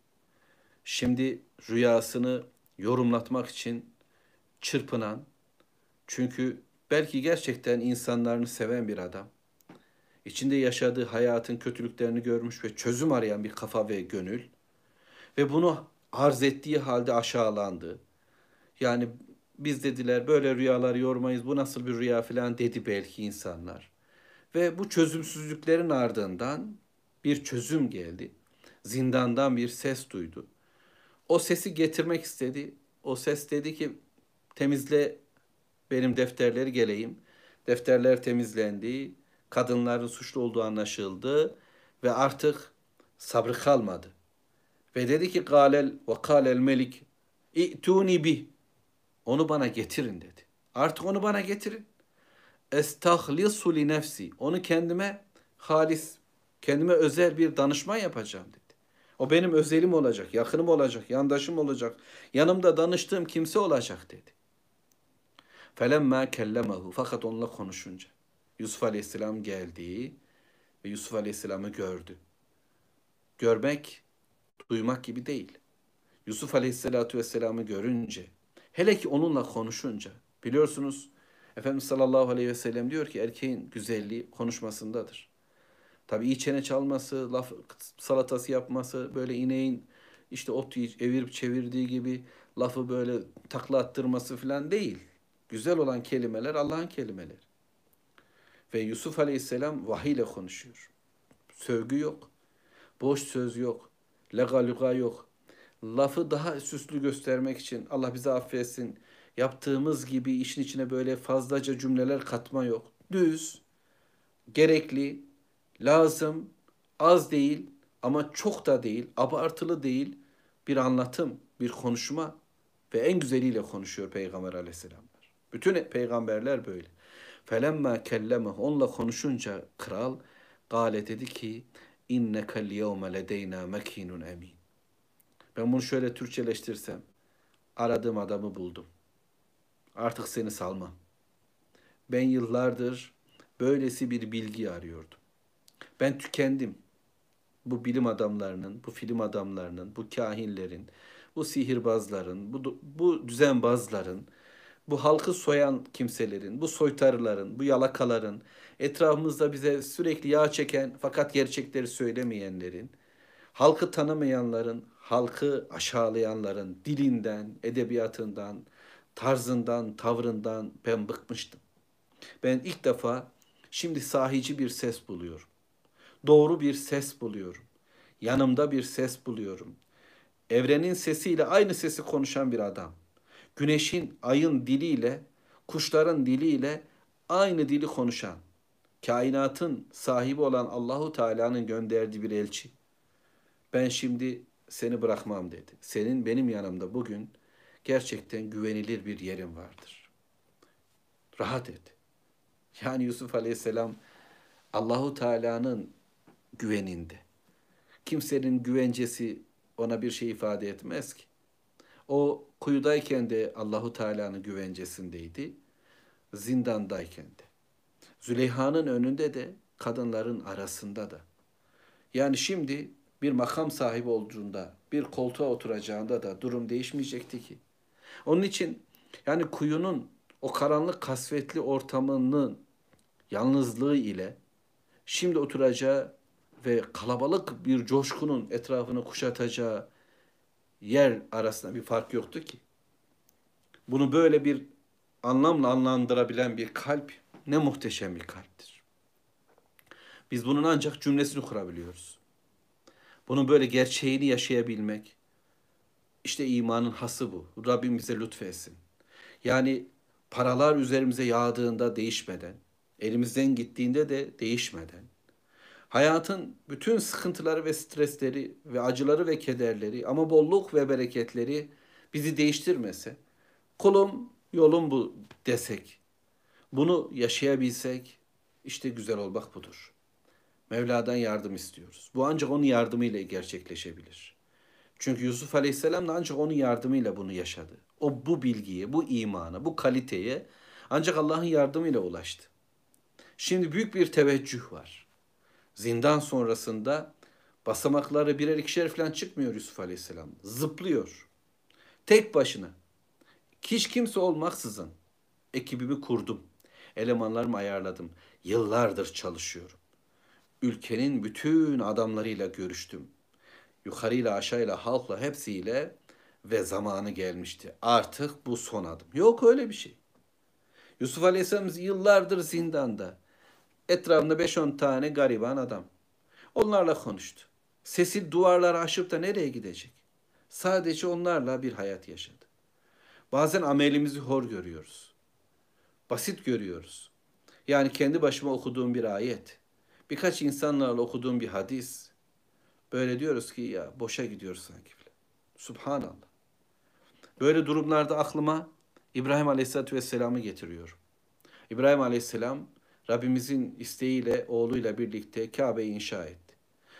Şimdi rüyasını yorumlatmak için çırpınan, çünkü belki gerçekten insanlarını seven bir adam, içinde yaşadığı hayatın kötülüklerini görmüş ve çözüm arayan bir kafa ve gönül ve bunu arz ettiği halde aşağılandı. Yani biz dediler böyle rüyalar yormayız, bu nasıl bir rüya falan dedi belki insanlar. Ve bu çözümsüzlüklerin ardından bir çözüm geldi. Zindandan bir ses duydu. O sesi getirmek istedi. O ses dedi ki temizle benim defterleri geleyim. Defterler temizlendi. Kadınların suçlu olduğu anlaşıldı. Ve artık sabrı kalmadı. Ve dedi ki وَقَالَ الْمَلِكِ اِئْتُونِ بِهِ Onu bana getirin dedi. Artık onu bana getirin. اَسْتَخْلِصُ لِنَفْسِ Onu kendime halis, kendime özel bir danışma yapacağım dedi. O benim özelim olacak, yakınım olacak, yandaşım olacak, yanımda danıştığım kimse olacak dedi. فَلَمَّا كَلَّمَهُ Fakat onunla konuşunca Yusuf Aleyhisselam geldi ve Yusuf Aleyhisselam'ı gördü. Görmek, duymak gibi değil. Yusuf Aleyhisselatü Vesselam'ı görünce, hele ki onunla konuşunca, biliyorsunuz Efendimiz sallallahu aleyhi ve sellem diyor ki erkeğin güzelliği konuşmasındadır. Tabii iyi çene çalması, laf salatası yapması, böyle ineğin işte otu evirip çevirdiği gibi lafı böyle takla attırması falan değil. Güzel olan kelimeler Allah'ın kelimeleri. Ve Yusuf Aleyhisselam vahiy ile konuşuyor. Sövgü yok, boş söz yok, legaluga yok. Lafı daha süslü göstermek için Allah bizi affetsin. Yaptığımız gibi işin içine böyle fazlaca cümleler katma yok. Düz, gerekli, lazım, az değil ama çok da değil, abartılı değil bir anlatım, bir konuşma ve en güzeliyle konuşuyor Peygamber Aleyhisselamlar. Bütün peygamberler böyle. فَلَمَّا كَلَّمَهُ Onunla konuşunca kral Gale dedi ki اِنَّكَ الْيَوْمَ لَدَيْنَا مَك۪ينٌ اَم۪ينٌ Ben bunu şöyle Türkçeleştirsem, aradığım adamı buldum. Artık seni salmam. Ben yıllardır böylesi bir bilgi arıyordum. Ben tükendim. Bu bilim adamlarının, bu film adamlarının, bu kahinlerin, bu sihirbazların, bu düzenbazların, bu halkı soyan kimselerin, bu soytarıların, bu yalakaların, etrafımızda bize sürekli yağ çeken fakat gerçekleri söylemeyenlerin, halkı tanımayanların, halkı aşağılayanların dilinden, edebiyatından, tarzından, tavrından ben bıkmıştım. Ben ilk defa şimdi sahici bir ses buluyorum. Doğru bir ses buluyorum. Yanımda bir ses buluyorum. Evrenin sesiyle aynı sesi konuşan bir adam. Güneşin, ayın diliyle, kuşların diliyle aynı dili konuşan, kainatın sahibi olan Allahu Teala'nın gönderdiği bir elçi. Ben şimdi seni bırakmam dedi. Senin benim yanımda bugün gerçekten güvenilir bir yerin vardır. Rahat et. Yani Yusuf Aleyhisselam Allahu Teala'nın güveninde. Kimsenin güvencesi ona bir şey ifade etmez ki. O kuyudayken de Allahu Teala'nın güvencesindeydi. Zindandayken de. Züleyha'nın önünde de, kadınların arasında da. Yani şimdi bir makam sahibi olduğunda, bir koltuğa oturacağında da durum değişmeyecekti ki. Onun için yani kuyunun o karanlık kasvetli ortamının yalnızlığı ile şimdi oturacağı ve kalabalık bir coşkunun etrafını kuşatacağı yer arasında bir fark yoktu ki. Bunu böyle bir anlamla anlandırabilen bir kalp ne muhteşem bir kalptir. Biz bunun ancak cümlesini kurabiliyoruz. Bunun böyle gerçeğini yaşayabilmek, işte imanın hası bu. Rabbim bize lütfetsin. Yani paralar üzerimize yağdığında değişmeden, elimizden gittiğinde de değişmeden, hayatın bütün sıkıntıları ve stresleri ve acıları ve kederleri ama bolluk ve bereketleri bizi değiştirmese, kulum yolum bu desek, bunu yaşayabilsek, işte güzel olmak budur. Mevla'dan yardım istiyoruz. Bu ancak onun yardımıyla gerçekleşebilir. Çünkü Yusuf Aleyhisselam da ancak onun yardımıyla bunu yaşadı. O bu bilgiye, bu imana, bu kaliteye ancak Allah'ın yardımıyla ulaştı. Şimdi büyük bir teveccüh var. Zindan sonrasında basamakları birer ikişer falan çıkmıyor Yusuf Aleyhisselam. Zıplıyor. Tek başına. Hiç kimse olmaksızın. Ekibimi kurdum. Elemanlarımı ayarladım. Yıllardır çalışıyorum. Ülkenin bütün adamlarıyla görüştüm. Yukarıyla, aşağıyla, halkla, hepsiyle ve zamanı gelmişti. Artık bu son adım. Yok öyle bir şey. Yusuf Aleyhisselam yıllardır zindanda. Etrafında 5-10 tane gariban adam. Onlarla konuştu. Sesi duvarları aşıp da nereye gidecek? Sadece onlarla bir hayat yaşadı. Bazen amelimizi hor görüyoruz. Basit görüyoruz. Yani kendi başıma okuduğum bir ayet. Birkaç insanlarla okuduğum bir hadis. Böyle diyoruz ki ya boşa gidiyoruz sanki bile. Subhanallah. Böyle durumlarda aklıma İbrahim Aleyhisselatü Vesselam'ı getiriyorum. İbrahim Aleyhisselam Rabbimizin isteğiyle oğluyla birlikte Kabe'yi inşa etti.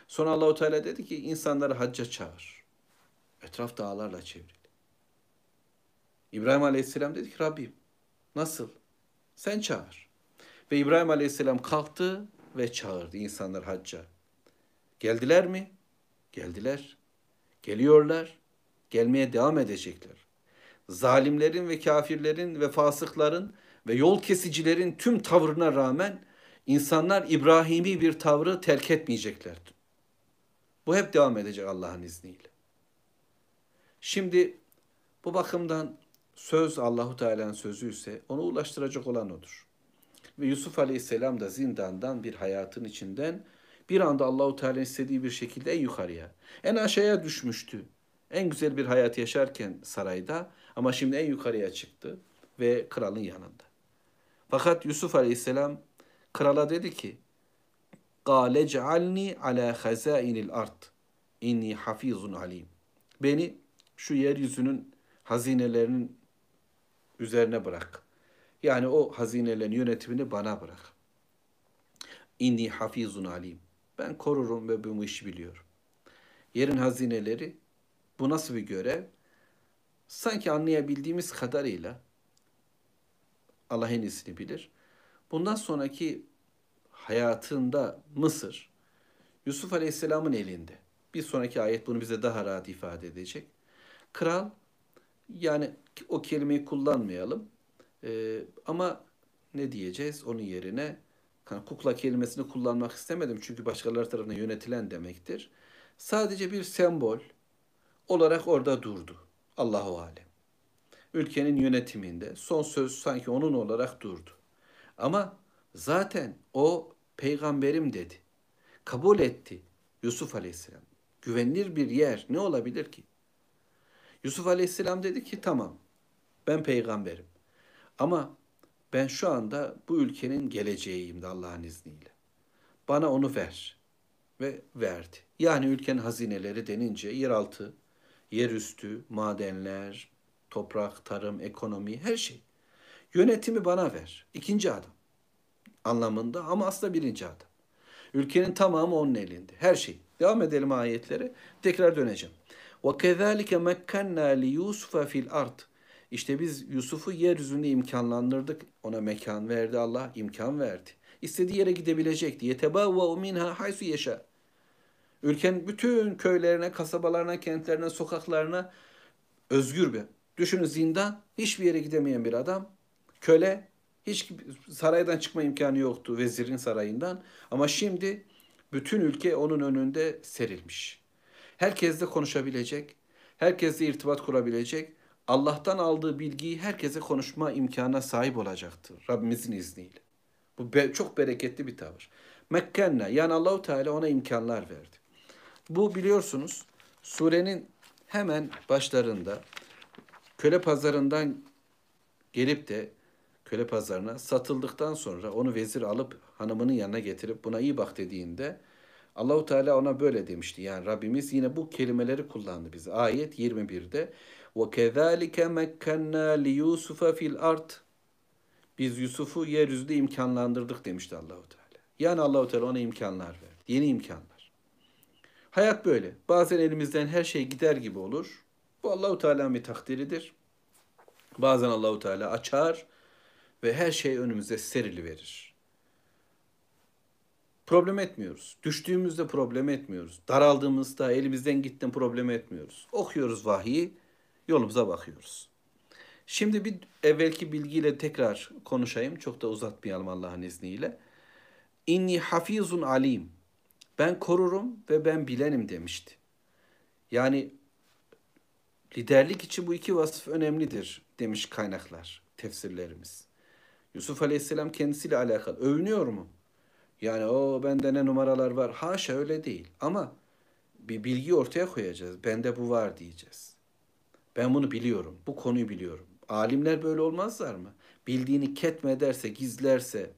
Sonra Allahu Teala dedi ki insanları hacca çağır. Etraf dağlarla çevrili. İbrahim Aleyhisselam dedi ki Rabbim nasıl? Sen çağır. Ve İbrahim Aleyhisselam kalktı ve çağırdı insanlar hacca. Geldiler mi? Geldiler. Geliyorlar. Gelmeye devam edecekler. Zalimlerin ve kafirlerin ve fasıkların ve yol kesicilerin tüm tavrına rağmen insanlar İbrahim'i bir tavrı terk etmeyeceklerdi. Bu hep devam edecek Allah'ın izniyle. Şimdi bu bakımdan söz Allahu Teala'nın sözü ise onu ulaştıracak olan odur. Ve Yusuf Aleyhisselam da zindandan bir hayatın içinden bir anda Allahu Teala'nın istediği bir şekilde en yukarıya, en aşağıya düşmüştü. En güzel bir hayat yaşarken sarayda ama şimdi en yukarıya çıktı ve kralın yanında. Fakat Yusuf Aleyhisselam krala dedi ki: "Kâle ce'alni alâ hazâinil ard. İnni hafîzun alîm." Beni şu yeryüzünün hazinelerinin üzerine bırak. Yani o hazinelerin yönetimini bana bırak. İnni hafîzun alîm. Ben korurum ve bu işi biliyorum. Yerin hazineleri bu nasıl bir görev? Sanki anlayabildiğimiz kadarıyla Allah en iyisini bilir. Bundan sonraki hayatında Mısır, Yusuf Aleyhisselam'ın elinde. Bir sonraki ayet bunu bize daha rahat ifade edecek. Kral, yani o kelimeyi kullanmayalım ama ne diyeceğiz onun yerine? Kukla kelimesini kullanmak istemedim çünkü başkaları tarafından yönetilen demektir. Sadece bir sembol olarak orada durdu. Allahu alem. Ülkenin yönetiminde son söz sanki onun olarak durdu. Ama zaten o peygamberim dedi. Kabul etti Yusuf Aleyhisselam. Güvenilir bir yer ne olabilir ki? Yusuf Aleyhisselam dedi ki tamam ben peygamberim. Ama ben şu anda bu ülkenin geleceğiyim de Allah'ın izniyle. Bana onu ver. Ve verdi. Yani ülkenin hazineleri denince yeraltı, yerüstü, madenler, toprak, tarım, ekonomi, her şey. Yönetimi bana ver. İkinci adam anlamında ama aslında birinci adam. Ülkenin tamamı onun elinde. Her şey. Devam edelim ayetlere. Tekrar döneceğim. وَكَذَٰلِكَ مَكَّنَّا لِيُوسُفَ فِي الْاَرْضِ İşte biz Yusuf'u yeryüzünde imkanlandırdık. Ona mekan verdi Allah. İmkan verdi. İstediği yere gidebilecekti. يَتَبَوَّا مِنْهَا حَيْسُ يَشَاءُ Ülkenin bütün köylerine, kasabalarına, kentlerine, sokaklarına özgür bir. Düşünün zindan, hiçbir yere gidemeyen bir adam. Köle, hiç saraydan çıkma imkanı yoktu vezirin sarayından. Ama şimdi bütün ülke onun önünde serilmiş. Herkesle konuşabilecek, herkesle irtibat kurabilecek, Allah'tan aldığı bilgiyi herkese konuşma imkanına sahip olacaktır. Rabbimizin izniyle. Bu çok bereketli bir tavır. Mekkenna, yani Allahu Teala ona imkanlar verdi. Bu biliyorsunuz surenin hemen başlarında köle pazarından gelip de köle pazarına satıldıktan sonra onu vezir alıp hanımının yanına getirip buna iyi bak dediğinde Allahu Teala ona böyle demişti. Yani Rabbimiz yine bu kelimeleri kullandı bize. Ayet 21'de وَكَذَٰلِكَ مَكَّنَّا لِيُوسُفَ فِي الْاَرْضِ Biz Yusuf'u yeryüzünde imkanlandırdık demişti Allahu Teala. Yani Allahu Teala ona imkanlar verdi. Yeni imkanlar. Hayat böyle. Bazen elimizden her şey gider gibi olur. Bu Allahu Teala'nın bir takdiridir. Bazen Allahu Teala açar ve her şey önümüze serili verir. problem etmiyoruz. Düştüğümüzde problem etmiyoruz. Daraldığımızda, elimizden gittiğinde problem etmiyoruz. Okuyoruz vahiyi, yolumuza bakıyoruz. Şimdi bir evvelki bilgiyle tekrar konuşayım. Çok da uzatmayalım Allah'ın izniyle. İnni hafizun alim. Ben korurum ve ben bilenim demişti. Yani liderlik için bu iki vasıf önemlidir demiş kaynaklar, tefsirlerimiz. Yusuf Aleyhisselam kendisiyle alakalı. Övünüyor mu? Yani o bende ne numaralar var. Haşa öyle değil. Ama bir bilgi ortaya koyacağız. Bende bu var diyeceğiz. Ben bunu biliyorum. Bu konuyu biliyorum. Alimler böyle olmazlar mı? Bildiğini ketmederse, gizlerse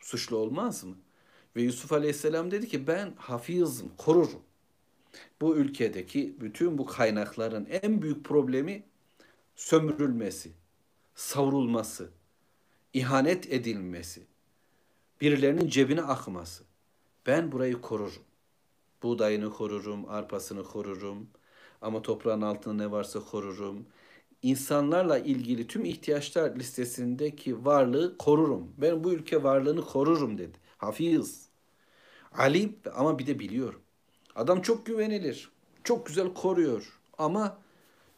suçlu olmaz mı? Ve Yusuf Aleyhisselam dedi ki ben hafizim, korurum. Bu ülkedeki bütün bu kaynakların en büyük problemi sömürülmesi, savrulması, ihanet edilmesi, birilerinin cebine akması. Ben burayı korurum. Buğdayını korurum, arpasını korurum. Ama toprağın altında ne varsa korurum. İnsanlarla ilgili tüm ihtiyaçlar listesindeki varlığı korurum. Ben bu ülke varlığını korurum dedi. Hafiz. Alim ama bir de biliyorum. Adam çok güvenilir. Çok güzel koruyor. Ama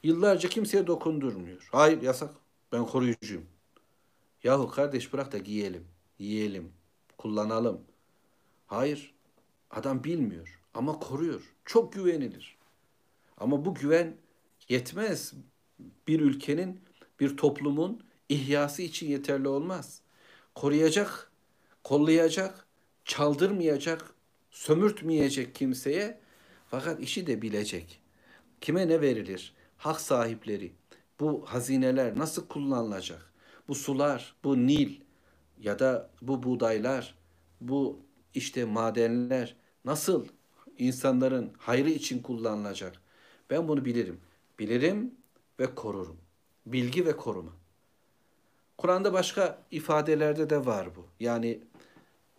yıllarca kimseye dokundurmuyor. Hayır yasak. Ben koruyucuyum. Yahu kardeş bırak da giyelim. Yiyelim. Kullanalım. Hayır. Adam bilmiyor. Ama koruyor. Çok güvenilir. Ama bu güven yetmez. Bir ülkenin, bir toplumun ihyası için yeterli olmaz. Koruyacak, kollayacak, çaldırmayacak, sömürtmeyecek kimseye fakat işi de bilecek. Kime ne verilir? Hak sahipleri. Bu hazineler nasıl kullanılacak? Bu sular, bu Nil ya da bu buğdaylar, bu işte madenler nasıl insanların hayrı için kullanılacak? Ben bunu bilirim. Bilirim ve korurum. Bilgi ve koruma. Kur'an'da başka ifadelerde de var bu. Yani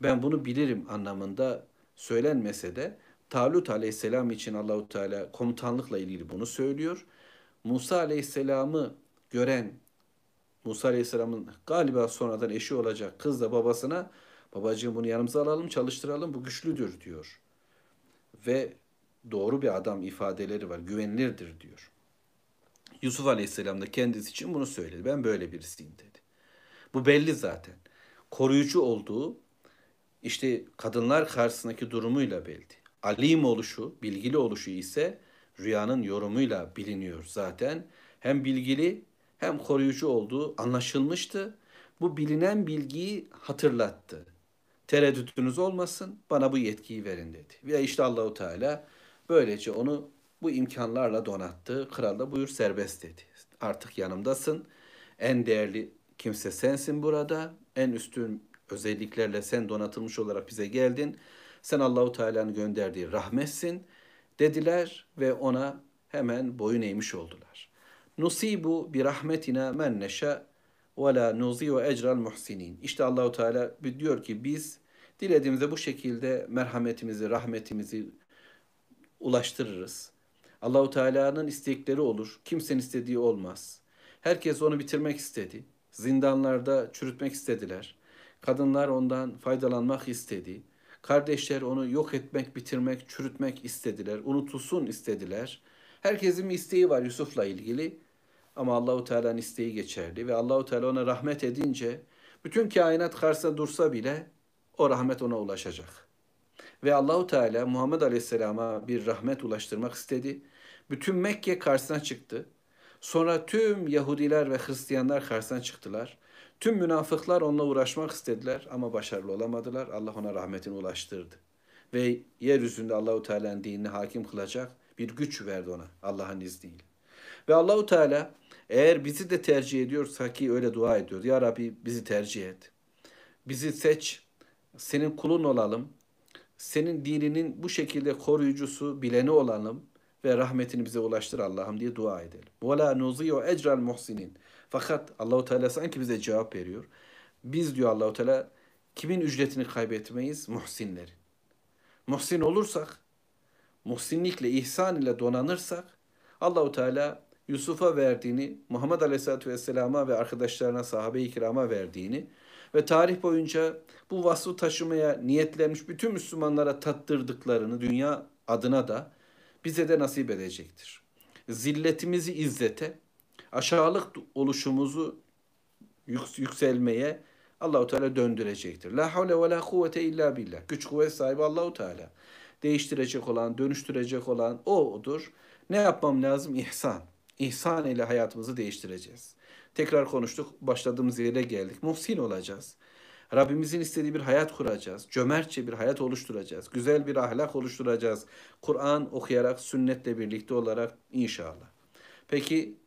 ben bunu bilirim anlamında söylenmese de Talut Aleyhisselam için Allahu Teala komutanlıkla ilgili bunu söylüyor. Musa Aleyhisselam'ı gören, Musa Aleyhisselam'ın galiba sonradan eşi olacak kız da babasına babacığım bunu yanımıza alalım, çalıştıralım, bu güçlüdür diyor. Ve doğru bir adam ifadeleri var. Güvenilirdir diyor. Yusuf Aleyhisselam da kendisi için bunu söyledi. Ben böyle birisiyim dedi. Bu belli zaten. Koruyucu olduğu işte kadınlar karşısındaki durumuyla belli. Alim oluşu, bilgili oluşu ise rüyanın yorumuyla biliniyor zaten. Hem bilgili hem koruyucu olduğu anlaşılmıştı. Bu bilinen bilgiyi hatırlattı. Tereddütünüz olmasın, bana bu yetkiyi verin dedi. Ve işte Allahu Teala böylece onu bu imkanlarla donattı. Kral da buyur serbest dedi. Artık yanımdasın. En değerli kimse sensin burada. En üstün özelliklerle sen donatılmış olarak bize geldin. Sen Allahu Teala'nın gönderdiği rahmetsin dediler ve ona hemen boyun eğmiş oldular. Nusibu bi rahmetina men neşa ve la nuziu ecral muhsinin. İşte Allahu Teala diyor ki biz dilediğimizde bu şekilde merhametimizi, rahmetimizi ulaştırırız. Allahu Teala'nın istekleri olur. Kimsenin istediği olmaz. Herkes onu bitirmek istedi. Zindanlarda çürütmek istediler. Kadınlar ondan faydalanmak istedi. Kardeşler onu yok etmek, bitirmek, çürütmek istediler. Unutulsun istediler. Herkesin bir isteği var Yusuf'la ilgili. Ama Allahu Teala'nın isteği geçerli ve Allahu Teala ona rahmet edince bütün kainat karşısında dursa bile o rahmet ona ulaşacak. Ve Allahu Teala Muhammed Aleyhisselam'a bir rahmet ulaştırmak istedi. Bütün Mekke karşısına çıktı. Sonra tüm Yahudiler ve Hristiyanlar karşısına çıktılar. Tüm münafıklar onunla uğraşmak istediler ama başarılı olamadılar. Allah ona rahmetini ulaştırdı. Ve yeryüzünde Allahu Teala'nın dinini hakim kılacak bir güç verdi ona Allah'ın izniyle. Ve Allahu Teala eğer bizi de tercih ediyorsa ki öyle dua ediyor. Ya Rabbi bizi tercih et. Bizi seç. Senin kulun olalım. Senin dininin bu şekilde koruyucusu, bileni olalım ve rahmetini bize ulaştır Allah'ım diye dua edelim. Vela nuziyu ecral muhsinin. Fakat Allahu Teala sanki bize cevap veriyor. Biz diyor Allahu Teala kimin ücretini kaybetmeyiz? Muhsinlerin. Muhsin olursak, muhsinlikle, ihsan ile donanırsak Allahu Teala Yusuf'a verdiğini, Muhammed Aleyhisselatü Vesselam'a ve arkadaşlarına, sahabe-i kirama verdiğini ve tarih boyunca bu vasfı taşımaya niyetlenmiş bütün Müslümanlara tattırdıklarını dünya adına da bize de nasip edecektir. Zilletimizi izzete, aşağılık oluşumuzu yükselmeye Allahu Teala döndürecektir. La havle ve la kuvvete illa billah. Güç kuvvet sahibi Allahu Teala. Değiştirecek olan, dönüştürecek olan O'dur. Ne yapmam lazım? İhsan. İhsan ile hayatımızı değiştireceğiz. Tekrar konuştuk, başladığımız yere geldik. Muhsin olacağız. Rabbimizin istediği bir hayat kuracağız. Cömertçe bir hayat oluşturacağız. Güzel bir ahlak oluşturacağız. Kur'an okuyarak, sünnetle birlikte olarak inşallah. Peki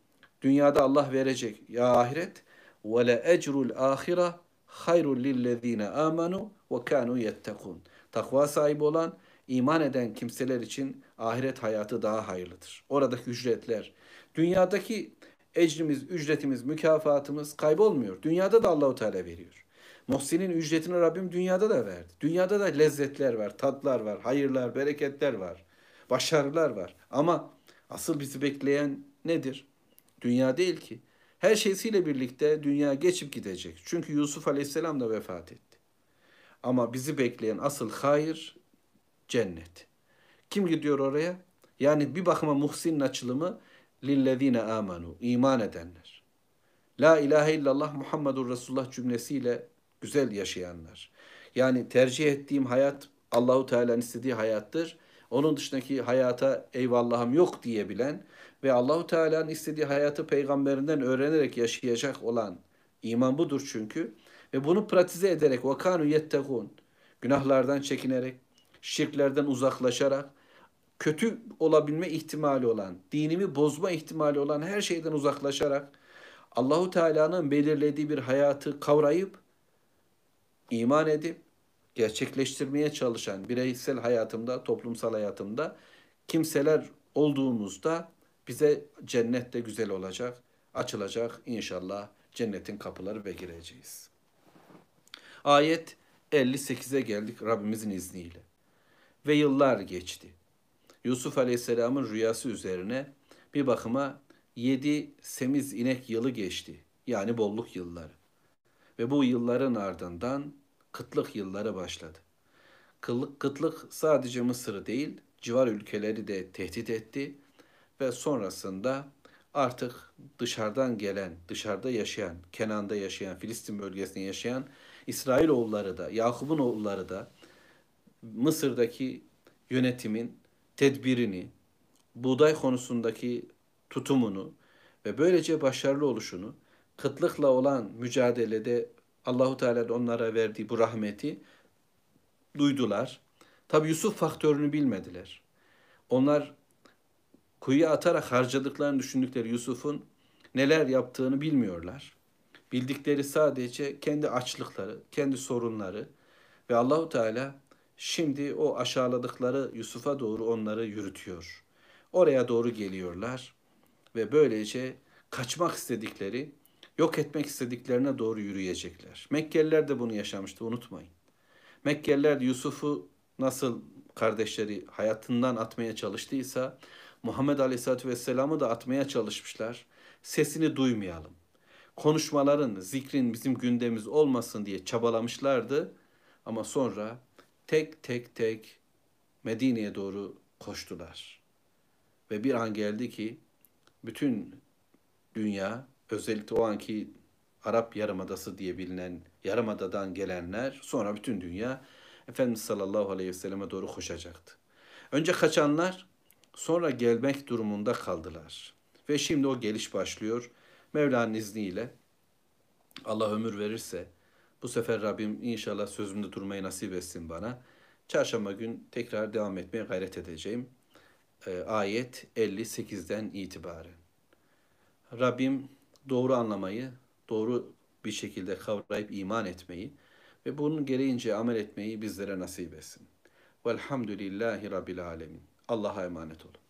dünyada Allah verecek. Ya ahiret. وَلَا اَجْرُ الْآخِرَةِ خَيْرٌ لِلَّذ۪ينَ آمَنُوا وَكَانُوا يَتَّقُونَ. Takva sahibi olan, iman eden kimseler için ahiret hayatı daha hayırlıdır. Oradaki ücretler, dünyadaki ecrimiz, ücretimiz, mükafatımız kaybolmuyor. Dünyada da Allahu Teala veriyor. Muhsin'in ücretini Rabbim dünyada da verdi. Dünyada da lezzetler var, tatlar var, hayırlar, bereketler var, başarılar var. Ama asıl bizi bekleyen nedir? Dünya değil ki. Her şeysiyle birlikte dünya geçip gidecek. Çünkü Yusuf Aleyhisselam da vefat etti. Ama bizi bekleyen asıl hayır cennet. Kim gidiyor oraya? Yani bir bakıma muhsinin açılımı lillezine amanu, iman edenler. La ilahe illallah Muhammedur Resulullah cümlesiyle güzel yaşayanlar. Yani tercih ettiğim hayat Allahu Teala'nın istediği hayattır. Onun dışındaki hayata eyvallahım yok diyebilen ve Allahu Teala'nın istediği hayatı peygamberinden öğrenerek yaşayacak olan, iman budur çünkü, ve bunu pratize ederek vakanu yettekun, günahlardan çekinerek, şirklerden uzaklaşarak, kötü olabilme ihtimali olan, dinimi bozma ihtimali olan her şeyden uzaklaşarak Allahu Teala'nın belirlediği bir hayatı kavrayıp iman edip gerçekleştirmeye çalışan bireysel hayatımda, toplumsal hayatımda kimseler olduğumuzda bize cennet de güzel olacak, açılacak inşallah, cennetin kapıları ve gireceğiz. Ayet 58'e geldik Rabbimizin izniyle. Ve yıllar geçti. Yusuf Aleyhisselam'ın rüyası üzerine bir bakıma 7 semiz inek yılı geçti. Yani bolluk yılları. Ve bu yılların ardından kıtlık yılları başladı. Kıtlık sadece Mısır'ı değil, civar ülkeleri de tehdit etti. Ve sonrasında artık dışarıdan gelen, dışarıda yaşayan, Kenan'da yaşayan, Filistin bölgesinde yaşayan İsrailoğulları da, Yakup'un oğulları da Mısır'daki yönetimin tedbirini, buğday konusundaki tutumunu ve böylece başarılı oluşunu, kıtlıkla olan mücadelede Allahu Teala onlara verdiği bu rahmeti duydular. Tabi Yusuf faktörünü bilmediler. Onlar kuyuya atarak harcadıklarını düşündükleri Yusuf'un neler yaptığını bilmiyorlar. Bildikleri sadece kendi açlıkları, kendi sorunları ve Allahu Teala şimdi o aşağıladıkları Yusuf'a doğru onları yürütüyor. Oraya doğru geliyorlar ve böylece kaçmak istedikleri, yok etmek istediklerine doğru yürüyecekler. Mekkeliler de bunu yaşamıştı, unutmayın. Mekkeliler Yusuf'u nasıl kardeşleri hayatından atmaya çalıştıysa, Muhammed Aleyhisselatü Vesselam'ı da atmaya çalışmışlar. Sesini duymayalım, konuşmaların, zikrin bizim gündemimiz olmasın diye çabalamışlardı. Ama sonra tek tek Medine'ye doğru koştular. Ve bir an geldi ki bütün dünya, özellikle o anki Arap Yarımadası diye bilinen Yarımada'dan gelenler, sonra bütün dünya Efendimiz sallallahu aleyhi ve selleme doğru koşacaktı. Önce kaçanlar sonra gelmek durumunda kaldılar. Ve şimdi o geliş başlıyor. Mevla'nın izniyle Allah ömür verirse, bu sefer Rabbim inşallah sözümde durmayı nasip etsin bana. Çarşamba gün tekrar devam etmeye gayret edeceğim. Ayet 58'den itibaren. Rabbim doğru anlamayı, doğru bir şekilde kavrayıp iman etmeyi ve bunun gereğince amel etmeyi bizlere nasip etsin. Velhamdülillahi Rabbil Alemin. Allah'a emanet olun.